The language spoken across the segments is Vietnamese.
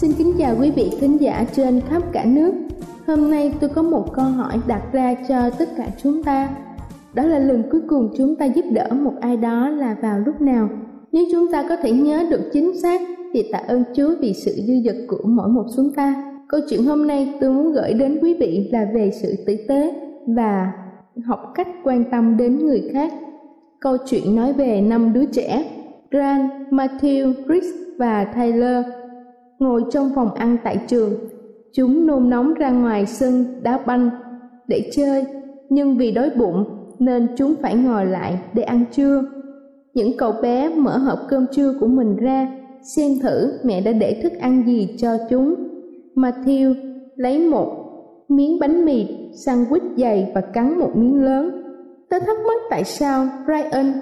Xin kính chào quý vị khán giả trên khắp cả nước. Hôm nay tôi có một câu hỏi đặt ra cho tất cả chúng ta. Đó là lần cuối cùng chúng ta giúp đỡ một ai đó là vào lúc nào? Nếu chúng ta có thể nhớ được chính xác thì tạ ơn Chúa vì sự dư dật của mỗi một chúng ta. Câu chuyện hôm nay tôi muốn gửi đến quý vị là về sự tử tế và học cách quan tâm đến người khác. Câu chuyện nói về 5 đứa trẻ, Grant, Matthew, Chris và Tyler, ngồi trong phòng ăn tại trường. Chúng nôn nóng ra ngoài sân đá banh để chơi, nhưng vì đói bụng nên chúng phải ngồi lại để ăn trưa. Những cậu bé mở hộp cơm trưa của mình ra, xem thử mẹ đã để thức ăn gì cho chúng. Matthew lấy một miếng bánh mì sandwich dày và cắn một miếng lớn. Tớ thắc mắc tại sao Brian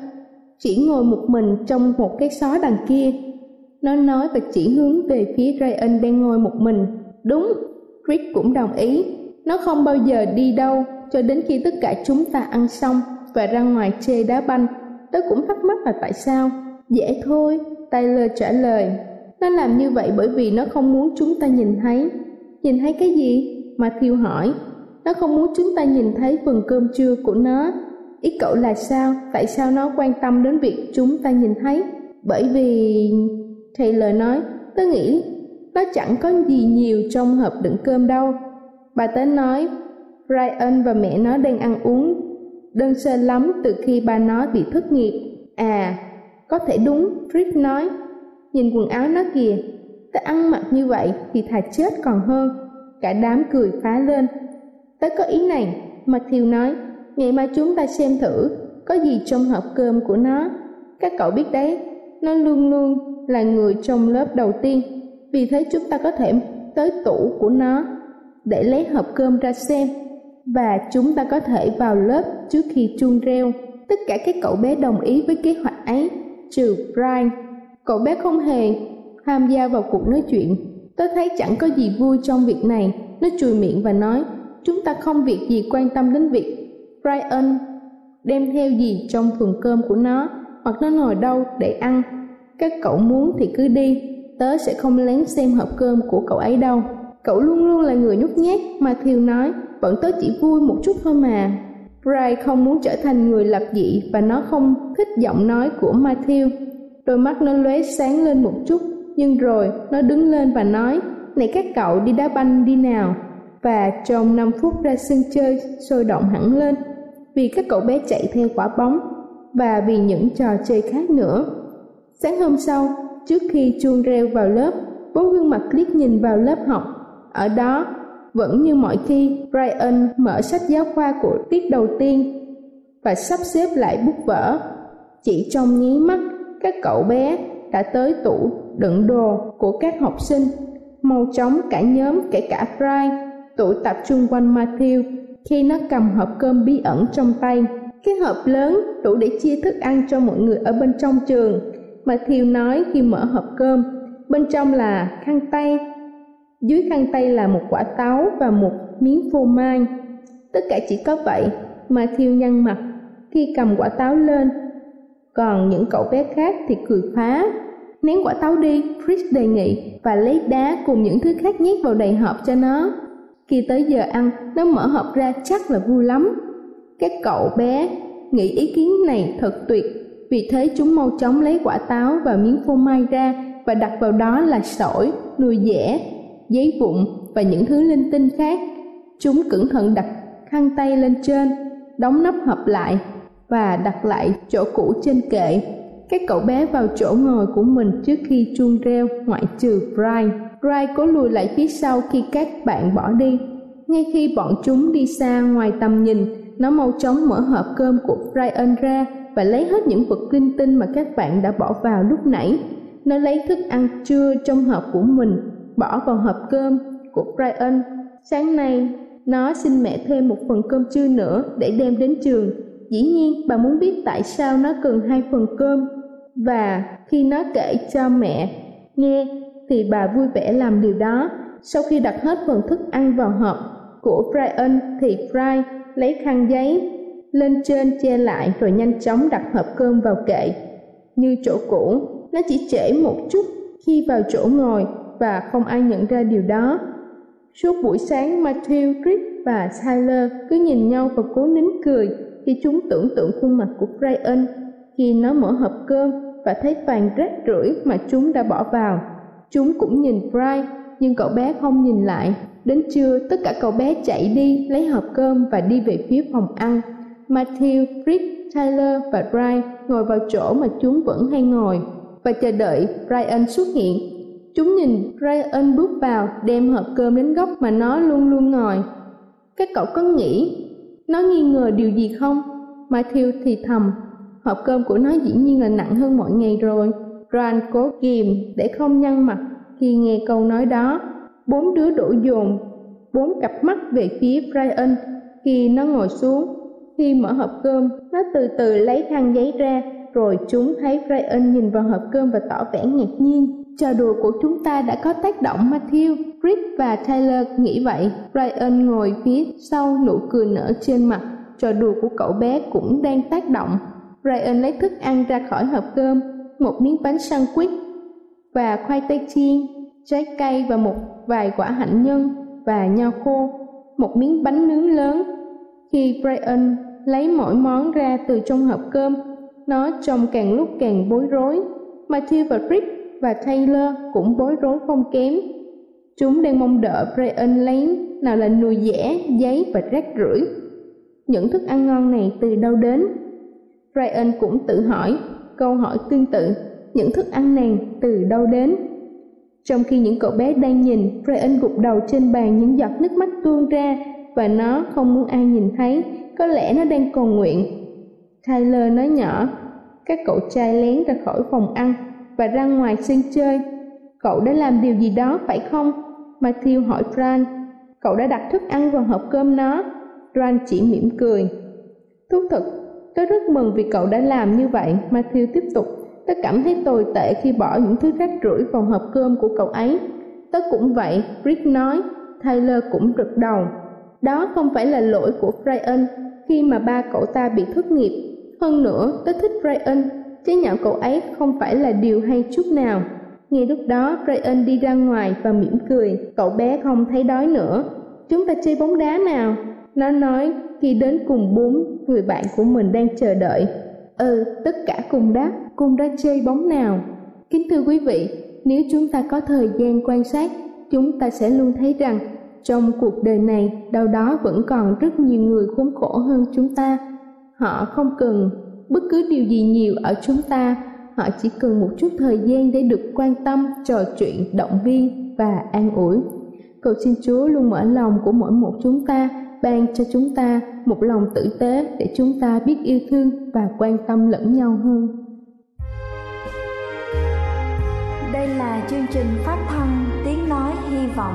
chỉ ngồi một mình trong một cái xó đằng kia. Nó nói và chỉ hướng về phía Brian đang ngồi một mình. Đúng, Chris cũng đồng ý. Nó không bao giờ đi đâu cho đến khi tất cả chúng ta ăn xong và ra ngoài chơi đá banh. Tớ cũng thắc mắc là tại sao. Dễ thôi, Tyler trả lời. Nó làm như vậy bởi vì nó không muốn chúng ta nhìn thấy. Nhìn thấy cái gì? Matthew hỏi. Nó không muốn chúng ta nhìn thấy phần cơm trưa của nó. Ý cậu là sao? Tại sao nó quan tâm đến việc chúng ta nhìn thấy? Bởi vì... Tyler nói, tớ nghĩ nó chẳng có gì nhiều trong hộp đựng cơm đâu. Bà tớ nói, Brian và mẹ nó đang ăn uống đơn sơ lắm từ khi ba nó bị thất nghiệp. À, có thể đúng, Rick nói. Nhìn quần áo nó kìa, tớ ăn mặc như vậy thì thà chết còn hơn. Cả đám cười phá lên. Tớ có ý này, Matthew nói. Ngày mai chúng ta xem thử có gì trong hộp cơm của nó. Các cậu biết đấy, nó luôn luôn là người trong lớp đầu tiên. Vì thế chúng ta có thể tới tủ của nó để lấy hộp cơm ra xem, và chúng ta có thể vào lớp trước khi chuông reo. Tất cả các cậu bé đồng ý với kế hoạch ấy, trừ Brian. Cậu bé không hề tham gia vào cuộc nói chuyện. Tôi thấy chẳng có gì vui trong việc này. Nó chùi miệng và nói, chúng ta không việc gì quan tâm đến việc Brian đem theo gì trong thùng cơm của nó, hoặc nó ngồi đâu để ăn. Các cậu muốn thì cứ đi, tớ sẽ không lén xem hộp cơm của cậu ấy đâu. Cậu luôn luôn là người nhút nhát, Matthew nói. Bọn tớ chỉ vui một chút thôi mà. Brian không muốn trở thành người lập dị và nó không thích giọng nói của Matthew. Đôi mắt nó lóe sáng lên một chút, nhưng rồi nó đứng lên và nói, này các cậu đi đá banh đi nào. Và trong 5 phút ra sân chơi sôi động hẳn lên, vì các cậu bé chạy theo quả bóng và vì những trò chơi khác nữa. Sáng hôm sau, trước khi chuông reo vào lớp, 4 gương mặt liếc nhìn vào lớp học. Ở đó, vẫn như mọi khi, Brian mở sách giáo khoa của tiết đầu tiên và sắp xếp lại bút vở. Chỉ trong nháy mắt, các cậu bé đã tới tủ đựng đồ của các học sinh. Mau chóng cả nhóm kể cả Brian tụ tập chung quanh Matthew khi nó cầm hộp cơm bí ẩn trong tay. cái hộp lớn đủ để chia thức ăn cho mọi người ở bên trong trường. Mà Thiều nói khi mở hộp cơm, bên trong là khăn tay, dưới khăn tay là một quả táo và một miếng phô mai. Tất cả chỉ có vậy mà Thiều nhăn mặt khi cầm quả táo lên. Còn những cậu bé khác thì cười phá. Ném quả táo đi, Chris đề nghị, và lấy đá cùng những thứ khác nhét vào đầy hộp cho nó. Khi tới giờ ăn, nó mở hộp ra chắc là vui lắm. Các cậu bé nghĩ ý kiến này thật tuyệt, vì thế chúng mau chóng lấy quả táo và miếng phô mai ra và đặt vào đó là sỏi, nồi dẻ, giấy vụn và những thứ linh tinh khác. Chúng cẩn thận đặt khăn tay lên trên, đóng nắp hộp lại và đặt lại chỗ cũ trên kệ. Các cậu bé vào chỗ ngồi của mình trước khi chuông reo, ngoại trừ Brian. Brian cố lùi lại phía sau khi các bạn bỏ đi. Ngay khi bọn chúng đi xa ngoài tầm nhìn, nó mau chóng mở hộp cơm của Brian ra và lấy hết những vật linh tinh mà các bạn đã bỏ vào lúc nãy. Nó lấy thức ăn trưa trong hộp của mình, bỏ vào hộp cơm của Brian. Sáng nay, nó xin mẹ thêm một phần cơm trưa nữa để đem đến trường. Dĩ nhiên, bà muốn biết tại sao nó cần 2 phần cơm. Và khi nó kể cho mẹ nghe, thì bà vui vẻ làm điều đó. Sau khi đặt hết phần thức ăn vào hộp của Brian, thì Brian lấy khăn giấy lên trên che lại rồi nhanh chóng đặt hộp cơm vào kệ. Như chỗ cũ, nó chỉ trễ một chút khi vào chỗ ngồi và không ai nhận ra điều đó. Suốt buổi sáng, Matthew, Chris và Tyler cứ nhìn nhau và cố nín cười khi chúng tưởng tượng khuôn mặt của Brian khi nó mở hộp cơm và thấy toàn rác rưởi mà chúng đã bỏ vào. Chúng cũng nhìn Brian, nhưng cậu bé không nhìn lại. Đến trưa, tất cả cậu bé chạy đi, lấy hộp cơm và đi về phía phòng ăn. Matthew, Rick, Tyler và Brian ngồi vào chỗ mà chúng vẫn hay ngồi và chờ đợi Brian xuất hiện. Chúng nhìn Brian bước vào, đem hộp cơm đến góc mà nó luôn luôn ngồi. Các cậu có nghĩ nó nghi ngờ điều gì không? Matthew thì thầm, hộp cơm của nó dĩ nhiên là nặng hơn mọi ngày rồi. Brian cố kìm để không nhăn mặt khi nghe câu nói đó. 4 đứa đổ dồn 4 cặp mắt về phía Brian khi nó ngồi xuống. Khi mở hộp cơm, nó từ từ lấy khăn giấy ra, rồi chúng thấy Brian nhìn vào hộp cơm và tỏ vẻ ngạc nhiên. Trò đùa của chúng ta đã có tác động, Matthew, Rick và Tyler nghĩ vậy. Brian ngồi phía sau, nụ cười nở trên mặt. Trò đùa của cậu bé cũng đang tác động. Brian lấy thức ăn ra khỏi hộp cơm, một miếng bánh sandwich và khoai tây chiên, trái cây và một vài quả hạnh nhân và nho khô, một miếng bánh nướng lớn. Khi Brian lấy mỗi món ra từ trong hộp cơm, nó trông càng lúc càng bối rối. Matthew và Rick và Taylor cũng bối rối không kém. Chúng đang mong đợi Brian lấy nào là nùi dẻ, giấy và rác rưởi. Những thức ăn ngon này từ đâu đến? Brian cũng tự hỏi câu hỏi tương tự, những thức ăn này từ đâu đến? Trong khi những cậu bé đang nhìn, Brian gục đầu trên bàn, những giọt nước mắt tuôn ra và nó không muốn ai nhìn thấy. Có lẽ nó đang cầu nguyện. Tyler nói nhỏ, các cậu trai lén ra khỏi phòng ăn và ra ngoài sân chơi. Cậu đã làm điều gì đó phải không? Matthew hỏi Brian. Cậu đã đặt thức ăn vào hộp cơm nó. Brian chỉ mỉm cười. Thú thực, tôi rất mừng vì cậu đã làm như vậy. Matthew tiếp tục. Tôi cảm thấy tồi tệ khi bỏ những thứ rác rưởi vào hộp cơm của cậu ấy. Tôi cũng vậy, Rick nói. Tyler cũng gật đầu. Đó không phải là lỗi của Brian khi mà ba cậu ta bị thất nghiệp. Hơn nữa, tôi thích Brian. Chế nhạo cậu ấy không phải là điều hay chút nào. Ngay lúc đó, Brian đi ra ngoài và mỉm cười. Cậu bé không thấy đói nữa. Chúng ta chơi bóng đá nào, nó nói khi đến cùng 4 người bạn của mình đang chờ đợi. Tất cả cùng đá chơi bóng nào. Kính thưa quý vị, nếu chúng ta có thời gian quan sát, chúng ta sẽ luôn thấy rằng trong cuộc đời này, đâu đó vẫn còn rất nhiều người khốn khổ hơn chúng ta. Họ không cần bất cứ điều gì nhiều ở chúng ta, họ chỉ cần một chút thời gian để được quan tâm, trò chuyện, động viên và an ủi. Cầu xin Chúa luôn mở lòng của mỗi một chúng ta, ban cho chúng ta một lòng tử tế để chúng ta biết yêu thương và quan tâm lẫn nhau hơn. Đây là chương trình phát thanh Tiếng Nói Hy Vọng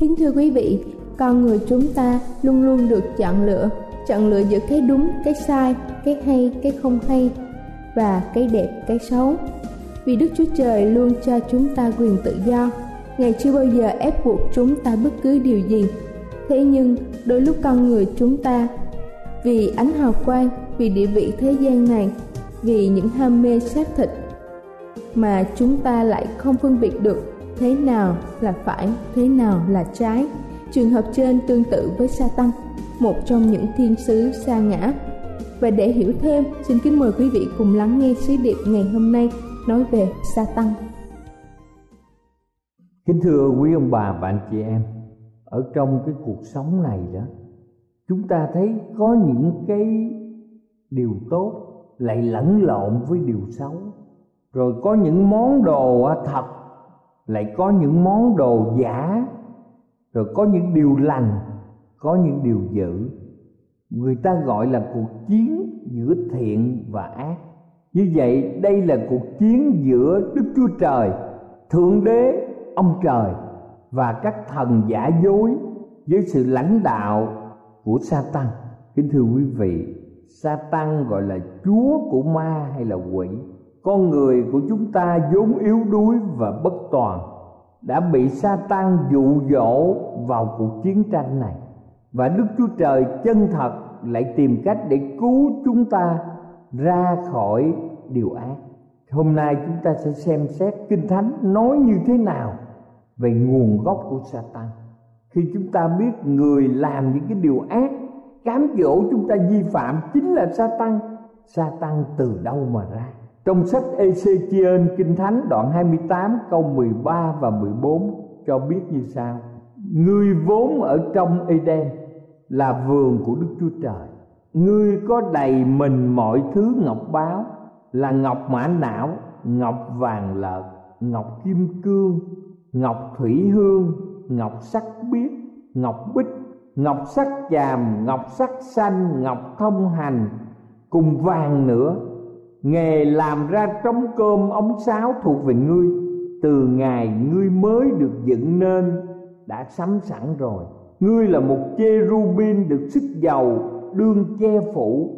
Kính thưa quý vị, con người chúng ta luôn luôn được chọn lựa giữa cái đúng, cái sai, cái hay, cái không hay và cái đẹp, cái xấu. Vì Đức Chúa Trời luôn cho chúng ta quyền tự do, Ngài chưa bao giờ ép buộc chúng ta bất cứ điều gì. Thế nhưng, đôi lúc con người chúng ta vì ánh hào quang, vì địa vị thế gian này, vì những ham mê xác thịt mà chúng ta lại không phân biệt được thế nào là phải, thế nào là trái. Trường hợp trên tương tự với Satan, một trong những thiên sứ sa ngã. Và để hiểu thêm, xin kính mời quý vị cùng lắng nghe sứ điệp ngày hôm nay nói về Satan. Kính thưa quý ông bà và anh chị em, ở trong cái cuộc sống này đó, chúng ta thấy có những cái điều tốt lại lẫn lộn với điều xấu. Rồi có những món đồ thật, lại có những món đồ giả. Rồi có những điều lành, có những điều dữ. Người ta gọi là cuộc chiến giữa thiện và ác. Như vậy đây là cuộc chiến giữa Đức Chúa Trời, Thượng Đế, Ông Trời và các thần giả dối với sự lãnh đạo của Sa-tan. Kính thưa quý vị, Sa-tan gọi là chúa của ma hay là quỷ. Con người của chúng ta vốn yếu đuối và bất toàn, đã bị Sa-tan dụ dỗ vào cuộc chiến tranh này. Và Đức Chúa Trời chân thật lại tìm cách để cứu chúng ta ra khỏi điều ác. Hôm nay chúng ta sẽ xem xét Kinh Thánh nói như thế nào về nguồn gốc của Sa-tan. Khi chúng ta biết người làm những cái điều ác, cám dỗ chúng ta vi phạm chính là Sa-tan. Sa-tan từ đâu mà ra? Trong sách Ê-xê-chiên, Kinh Thánh đoạn 28 câu 13 và 14 cho biết như sau: Ngươi vốn ở trong Ê-đen là vườn của Đức Chúa Trời. Ngươi có đầy mình mọi thứ ngọc báu, là ngọc mã não, ngọc vàng lợt, ngọc kim cương, ngọc thủy hương, ngọc sắc biếc, ngọc bích, ngọc sắc chàm, ngọc sắc xanh, ngọc thông hành, cùng vàng nữa. Nghề làm ra trống cơm ống sáo thuộc về ngươi. Từ ngày ngươi mới được dựng nên đã sắm sẵn rồi. Ngươi là một cherubin được sức dầu đương che phủ.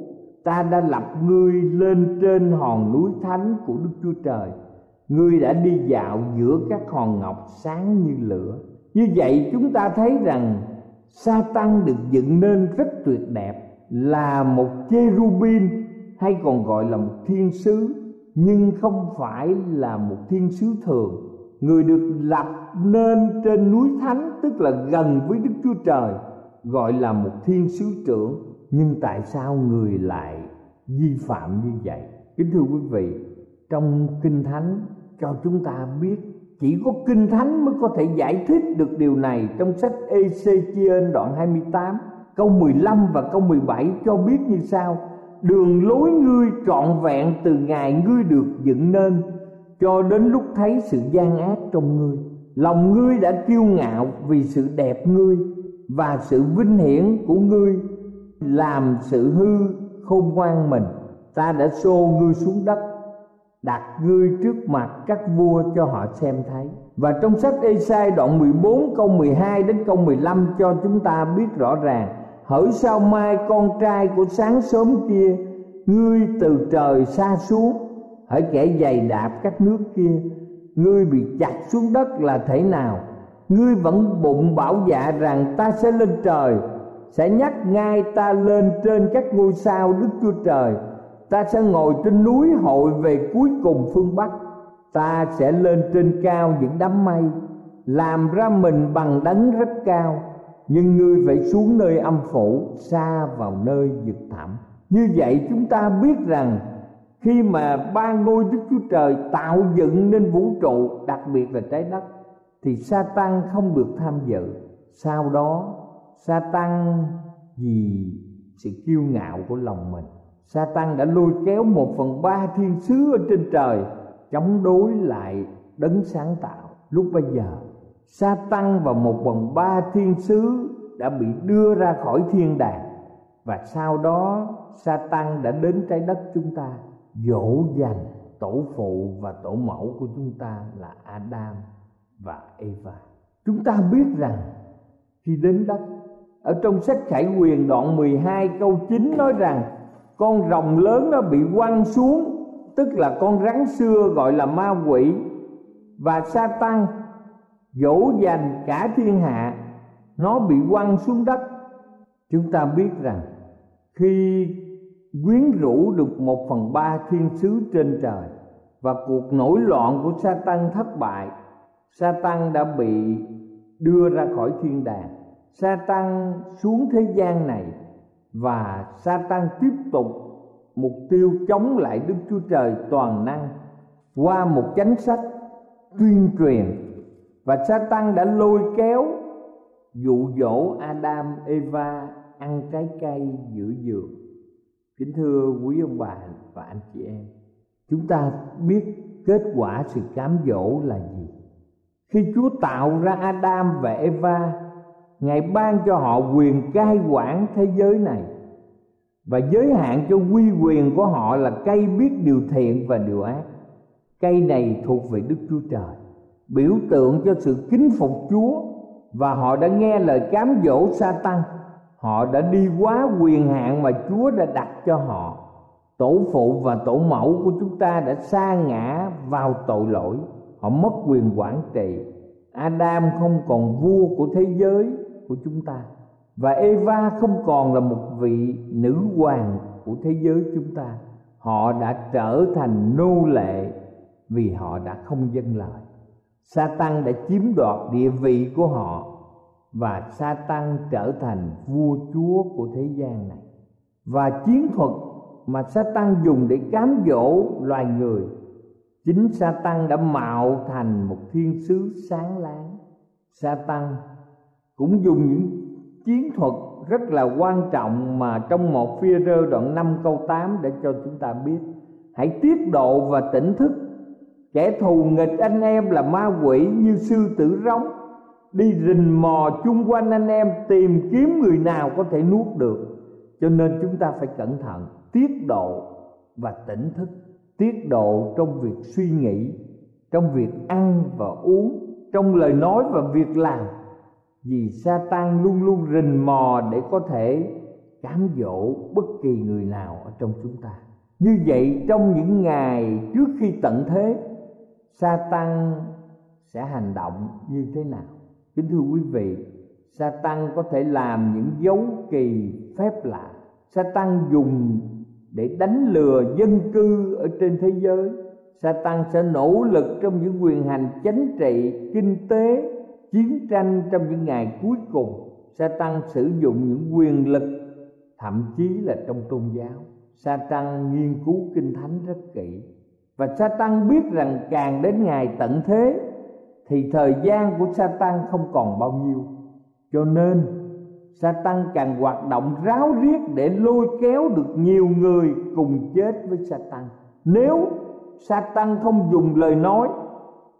Ta đã lập ngươi lên trên hòn núi thánh của Đức Chúa Trời. Ngươi đã đi dạo giữa các hòn ngọc sáng như lửa. Như vậy chúng ta thấy rằng Sa-tan được dựng nên rất tuyệt đẹp, là một cherubin hay còn gọi là một thiên sứ, nhưng không phải là một thiên sứ thường. Người được lập nên trên núi thánh, tức là gần với Đức Chúa Trời, gọi là một thiên sứ trưởng. Nhưng tại sao người lại vi phạm như vậy? Kính thưa quý vị, trong Kinh Thánh cho chúng ta biết, chỉ có Kinh Thánh mới có thể giải thích được điều này. Trong sách Ê-xê-chiên đoạn 28 câu 15 và câu 17 cho biết như sau: Đường lối ngươi trọn vẹn từ ngày ngươi được dựng nên, cho đến lúc thấy sự gian ác trong ngươi. Lòng ngươi đã kiêu ngạo vì sự đẹp ngươi, và sự vinh hiển của ngươi làm sự hư khôn ngoan mình. Ta đã xô ngươi xuống đất, đặt ngươi trước mặt các vua cho họ xem thấy. Và trong sách Ê-sai đoạn 14 câu 12 đến câu 15 cho chúng ta biết rõ ràng: Hỡi sao mai con trai của sáng sớm kia, ngươi từ trời xa xuống, hỡi kẻ dày đạp các nước kia, ngươi bị chặt xuống đất là thế nào? Ngươi vẫn bụng bảo dạ rằng ta sẽ lên trời, sẽ nhắc ngai ta lên trên các ngôi sao Đức Chúa Trời. Ta sẽ ngồi trên núi hội về cuối cùng phương Bắc. Ta sẽ lên trên cao những đám mây, làm ra mình bằng đấng rất cao. Nhưng ngươi phải xuống nơi âm phủ, xa vào nơi vực thẳm. Như vậy chúng ta biết rằng khi mà ba ngôi Đức Chúa Trời tạo dựng nên vũ trụ, đặc biệt là trái đất, thì Sa-tan không được tham dự. Sau đó Sa-tan vì sự kiêu ngạo của lòng mình, Sa-tan đã lôi kéo 1/3 thiên sứ ở trên trời chống đối lại đấng sáng tạo. Lúc bây giờ Sa-tan và 1/3 thiên sứ đã bị đưa ra khỏi thiên đàng, và sau đó Sa-tan đã đến trái đất chúng ta, dỗ dành tổ phụ và tổ mẫu của chúng ta là Adam và Eva. Chúng ta biết rằng khi đến đất, ở trong sách Khải Huyền đoạn 12 câu 9 nói rằng con rồng lớn nó bị quăng xuống, tức là con rắn xưa gọi là ma quỷ, và Sa-tan dỗ dành cả thiên hạ, nó bị quăng xuống đất. Chúng ta biết rằng khi quyến rũ được 1/3 thiên sứ trên trời và cuộc nổi loạn của Sa-tan thất bại, Sa-tan đã bị đưa ra khỏi thiên đàng, Sa-tan xuống thế gian này, và Sa-tan tiếp tục mục tiêu chống lại Đức Chúa Trời toàn năng qua một chánh sách tuyên truyền. Và Sa-tan đã lôi kéo dụ dỗ Adam, Eva ăn trái cây giữa vườn. Kính thưa quý ông bà và anh chị em, chúng ta biết kết quả sự cám dỗ là gì. Khi Chúa tạo ra Adam và Eva, Ngài ban cho họ quyền cai quản thế giới này, và giới hạn cho uy quyền của họ là cây biết điều thiện và điều ác. Cây này thuộc về Đức Chúa Trời, biểu tượng cho sự kính phục Chúa, và họ đã nghe lời cám dỗ Sa-tan. Họ đã đi quá quyền hạn mà Chúa đã đặt cho họ. Tổ phụ và tổ mẫu của chúng ta đã sa ngã vào tội lỗi, họ mất quyền quản trị. Adam không còn vua của thế giới của chúng ta, và Eva không còn là một vị nữ hoàng của thế giới chúng ta. Họ đã trở thành nô lệ vì họ đã không vâng lời. Sa-tan đã chiếm đoạt địa vị của họ, và Sa-tan trở thành vua chúa của thế gian này. Và chiến thuật mà Sa-tan dùng để cám dỗ loài người, chính Sa-tan đã mạo thành một thiên sứ sáng láng. Sa-tan cũng dùng những chiến thuật rất là quan trọng mà trong một Phi-e-rơ đoạn 5 câu 8 để cho chúng ta biết. Hãy tiết độ và tỉnh thức. Kẻ thù nghịch anh em là ma quỷ như sư tử rống, đi rình mò chung quanh anh em, tìm kiếm người nào có thể nuốt được. Cho nên chúng ta phải cẩn thận, tiết độ và tỉnh thức. Tiết độ trong việc suy nghĩ, trong việc ăn và uống, trong lời nói và việc làm. Vì Sa-tan luôn luôn rình mò để có thể cám dỗ bất kỳ người nào ở trong chúng ta. Như vậy, trong những ngày trước khi tận thế, Sa-tan sẽ hành động như thế nào? Kính thưa quý vị, Sa-tan có thể làm những dấu kỳ phép lạ. Sa-tan dùng để đánh lừa dân cư ở trên thế giới. Sa-tan sẽ nỗ lực trong những quyền hành chính trị, kinh tế, chiến tranh trong những ngày cuối cùng. Sa-tan sử dụng những quyền lực, thậm chí là trong tôn giáo. Sa-tan nghiên cứu kinh thánh rất kỹ, và Sa-tan biết rằng càng đến ngày tận thế thì thời gian của Sa-tan không còn bao nhiêu. Cho nên Sa-tan càng hoạt động ráo riết để lôi kéo được nhiều người cùng chết với Sa-tan. Nếu Sa-tan không dùng lời nói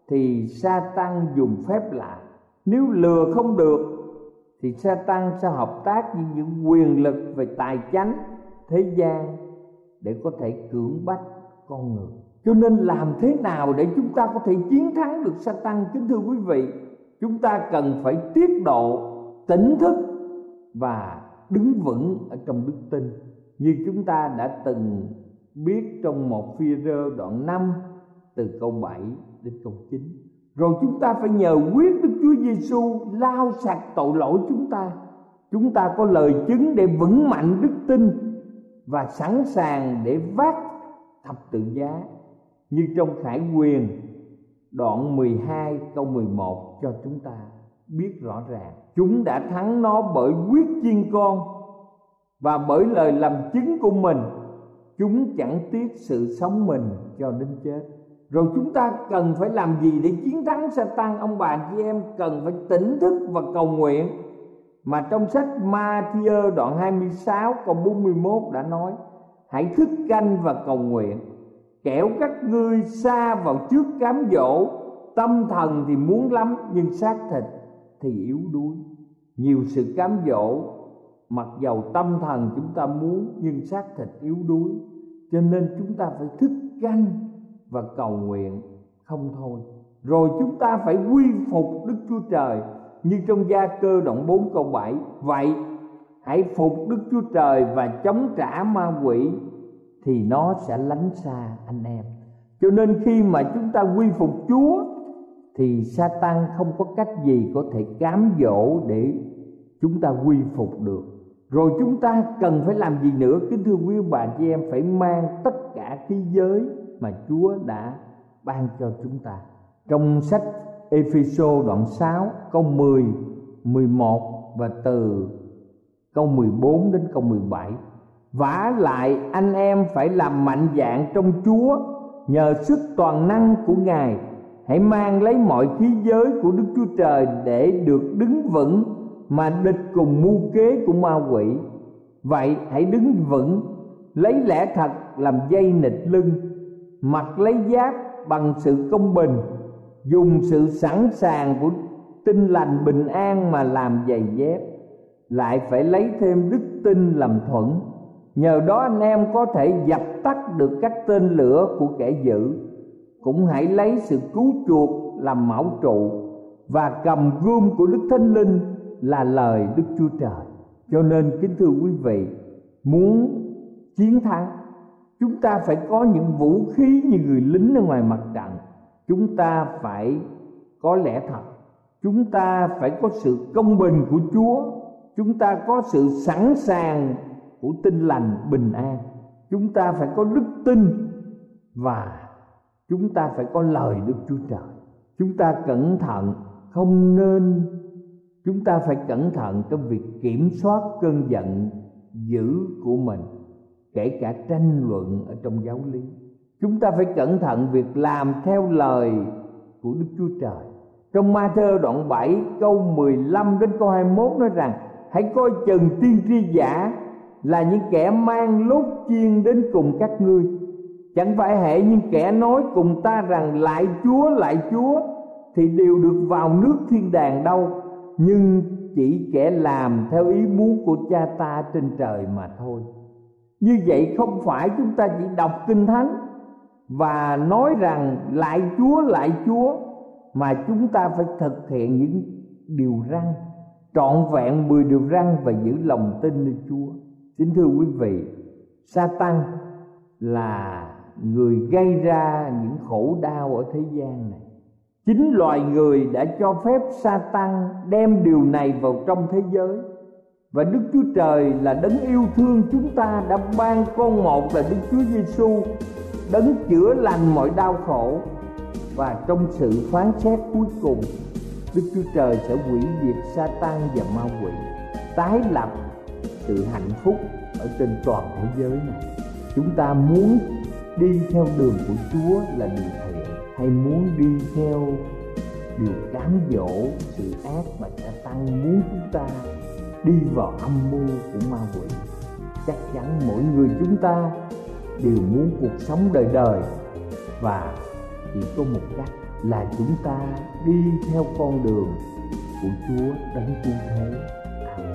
thì Sa-tan dùng phép lạ. Nếu lừa không được thì Sa-tan sẽ hợp tác với những quyền lực về tài chánh thế gian để có thể cưỡng bách con người. Cho nên làm thế nào để chúng ta có thể chiến thắng được Sa-tan? Kính thưa quý vị, chúng ta cần phải tiết độ, tỉnh thức và đứng vững ở trong đức tin. Như chúng ta đã từng biết trong một Phi-e-rơ đoạn 5 từ câu 7 đến câu 9. Rồi chúng ta phải nhờ quyết Đức Chúa Giê-xu lau sạch tội lỗi chúng ta. Chúng ta có lời chứng để vững mạnh đức tin và sẵn sàng để vác thập tự giá, như trong Khải Huyền đoạn 12 câu 11 cho chúng ta biết rõ ràng. Chúng đã thắng nó bởi huyết chiên con và bởi lời làm chứng của mình. Chúng chẳng tiếc sự sống mình cho đến chết. Rồi chúng ta cần phải làm gì để chiến thắng Sa-tan? Ông bà chị em cần phải tỉnh thức và cầu nguyện, mà trong sách Ma-thi-ơ đoạn 26 câu 41 đã nói: hãy thức canh và cầu nguyện, kẻo các ngươi sa vào trước cám dỗ. Tâm thần thì muốn lắm, nhưng xác thịt thì yếu đuối. Nhiều sự cám dỗ, mặc dầu tâm thần chúng ta muốn, nhưng xác thịt yếu đuối. Cho nên chúng ta phải thức canh và cầu nguyện không thôi. Rồi chúng ta phải quy phục Đức Chúa Trời, như trong Gia Cơ đoạn 4 câu 7: vậy hãy phục Đức Chúa Trời và chống trả ma quỷ, thì nó sẽ lánh xa anh em. Cho nên khi mà chúng ta quy phục Chúa thì Sa-tan không có cách gì có thể cám dỗ để chúng ta quy phục được. Rồi chúng ta cần phải làm gì nữa? Kính thưa quý bà chị em, phải mang tất cả thế giới mà Chúa đã ban cho chúng ta. Trong sách Ê-phê-sô đoạn 6 câu 10, 11 và từ câu 14 đến câu 17: vả lại anh em phải làm mạnh dạn trong Chúa nhờ sức toàn năng của Ngài. Hãy mang lấy mọi khí giới của Đức Chúa Trời để được đứng vững mà địch cùng mưu kế của ma quỷ. Vậy hãy đứng vững, lấy lẽ thật làm dây nịt lưng, mặc lấy giáp bằng sự công bình, dùng sự sẵn sàng của tin lành bình an mà làm giày dép, lại phải lấy thêm đức tin làm thuẫn. Nhờ đó anh em có thể dập tắt được các tên lửa của kẻ dữ. Cũng hãy lấy sự cứu chuộc làm mão trụ, và cầm gươm của Đức Thánh Linh là lời Đức Chúa Trời. Cho nên kính thưa quý vị, muốn chiến thắng, chúng ta phải có những vũ khí như người lính ở ngoài mặt trận. Chúng ta phải có lẽ thật, chúng ta phải có sự công bình của Chúa, chúng ta có sự sẵn sàng của tin lành bình an, chúng ta phải có đức tin, và chúng ta phải có lời Đức Chúa Trời. Chúng ta cẩn thận, không nên, chúng ta phải cẩn thận trong việc kiểm soát cơn giận dữ của mình, kể cả tranh luận ở trong giáo lý. Chúng ta phải cẩn thận việc làm theo lời của Đức Chúa Trời. Trong Ma-thơ đoạn 7 câu 15 đến câu 21 nói rằng: hãy coi chừng tiên tri giả là những kẻ mang lốt chiên đến cùng các ngươi. Chẳng phải hễ những kẻ nói cùng ta rằng lại Chúa thì đều được vào nước thiên đàng đâu, nhưng chỉ kẻ làm theo ý muốn của cha ta trên trời mà thôi. Như vậy không phải chúng ta chỉ đọc Kinh Thánh và nói rằng lại Chúa, mà chúng ta phải thực hiện những điều răn, trọn vẹn 10 điều răn và giữ lòng tin nơi Chúa. Kính thưa quý vị, Sa-tan là người gây ra những khổ đau ở thế gian này. Chính loài người đã cho phép Sa-tan đem điều này vào trong thế giới. Và Đức Chúa Trời là đấng yêu thương chúng ta đã ban con một là Đức Chúa Giê-xu, đấng chữa lành mọi đau khổ. Và trong sự phán xét cuối cùng, Đức Chúa Trời sẽ hủy diệt Sa-tan và ma quỷ, tái lập sự hạnh phúc ở trên toàn thế giới này. Chúng ta muốn đi theo đường của Chúa là điều thiện, hay muốn đi theo điều cám dỗ, sự ác mà Sa-tan muốn chúng ta đi vào âm mưu của ma quỷ? Chắc chắn mỗi người chúng ta đều muốn cuộc sống đời đời, và chỉ có một cách là chúng ta đi theo con đường của Chúa đấng cứu thế. Amen.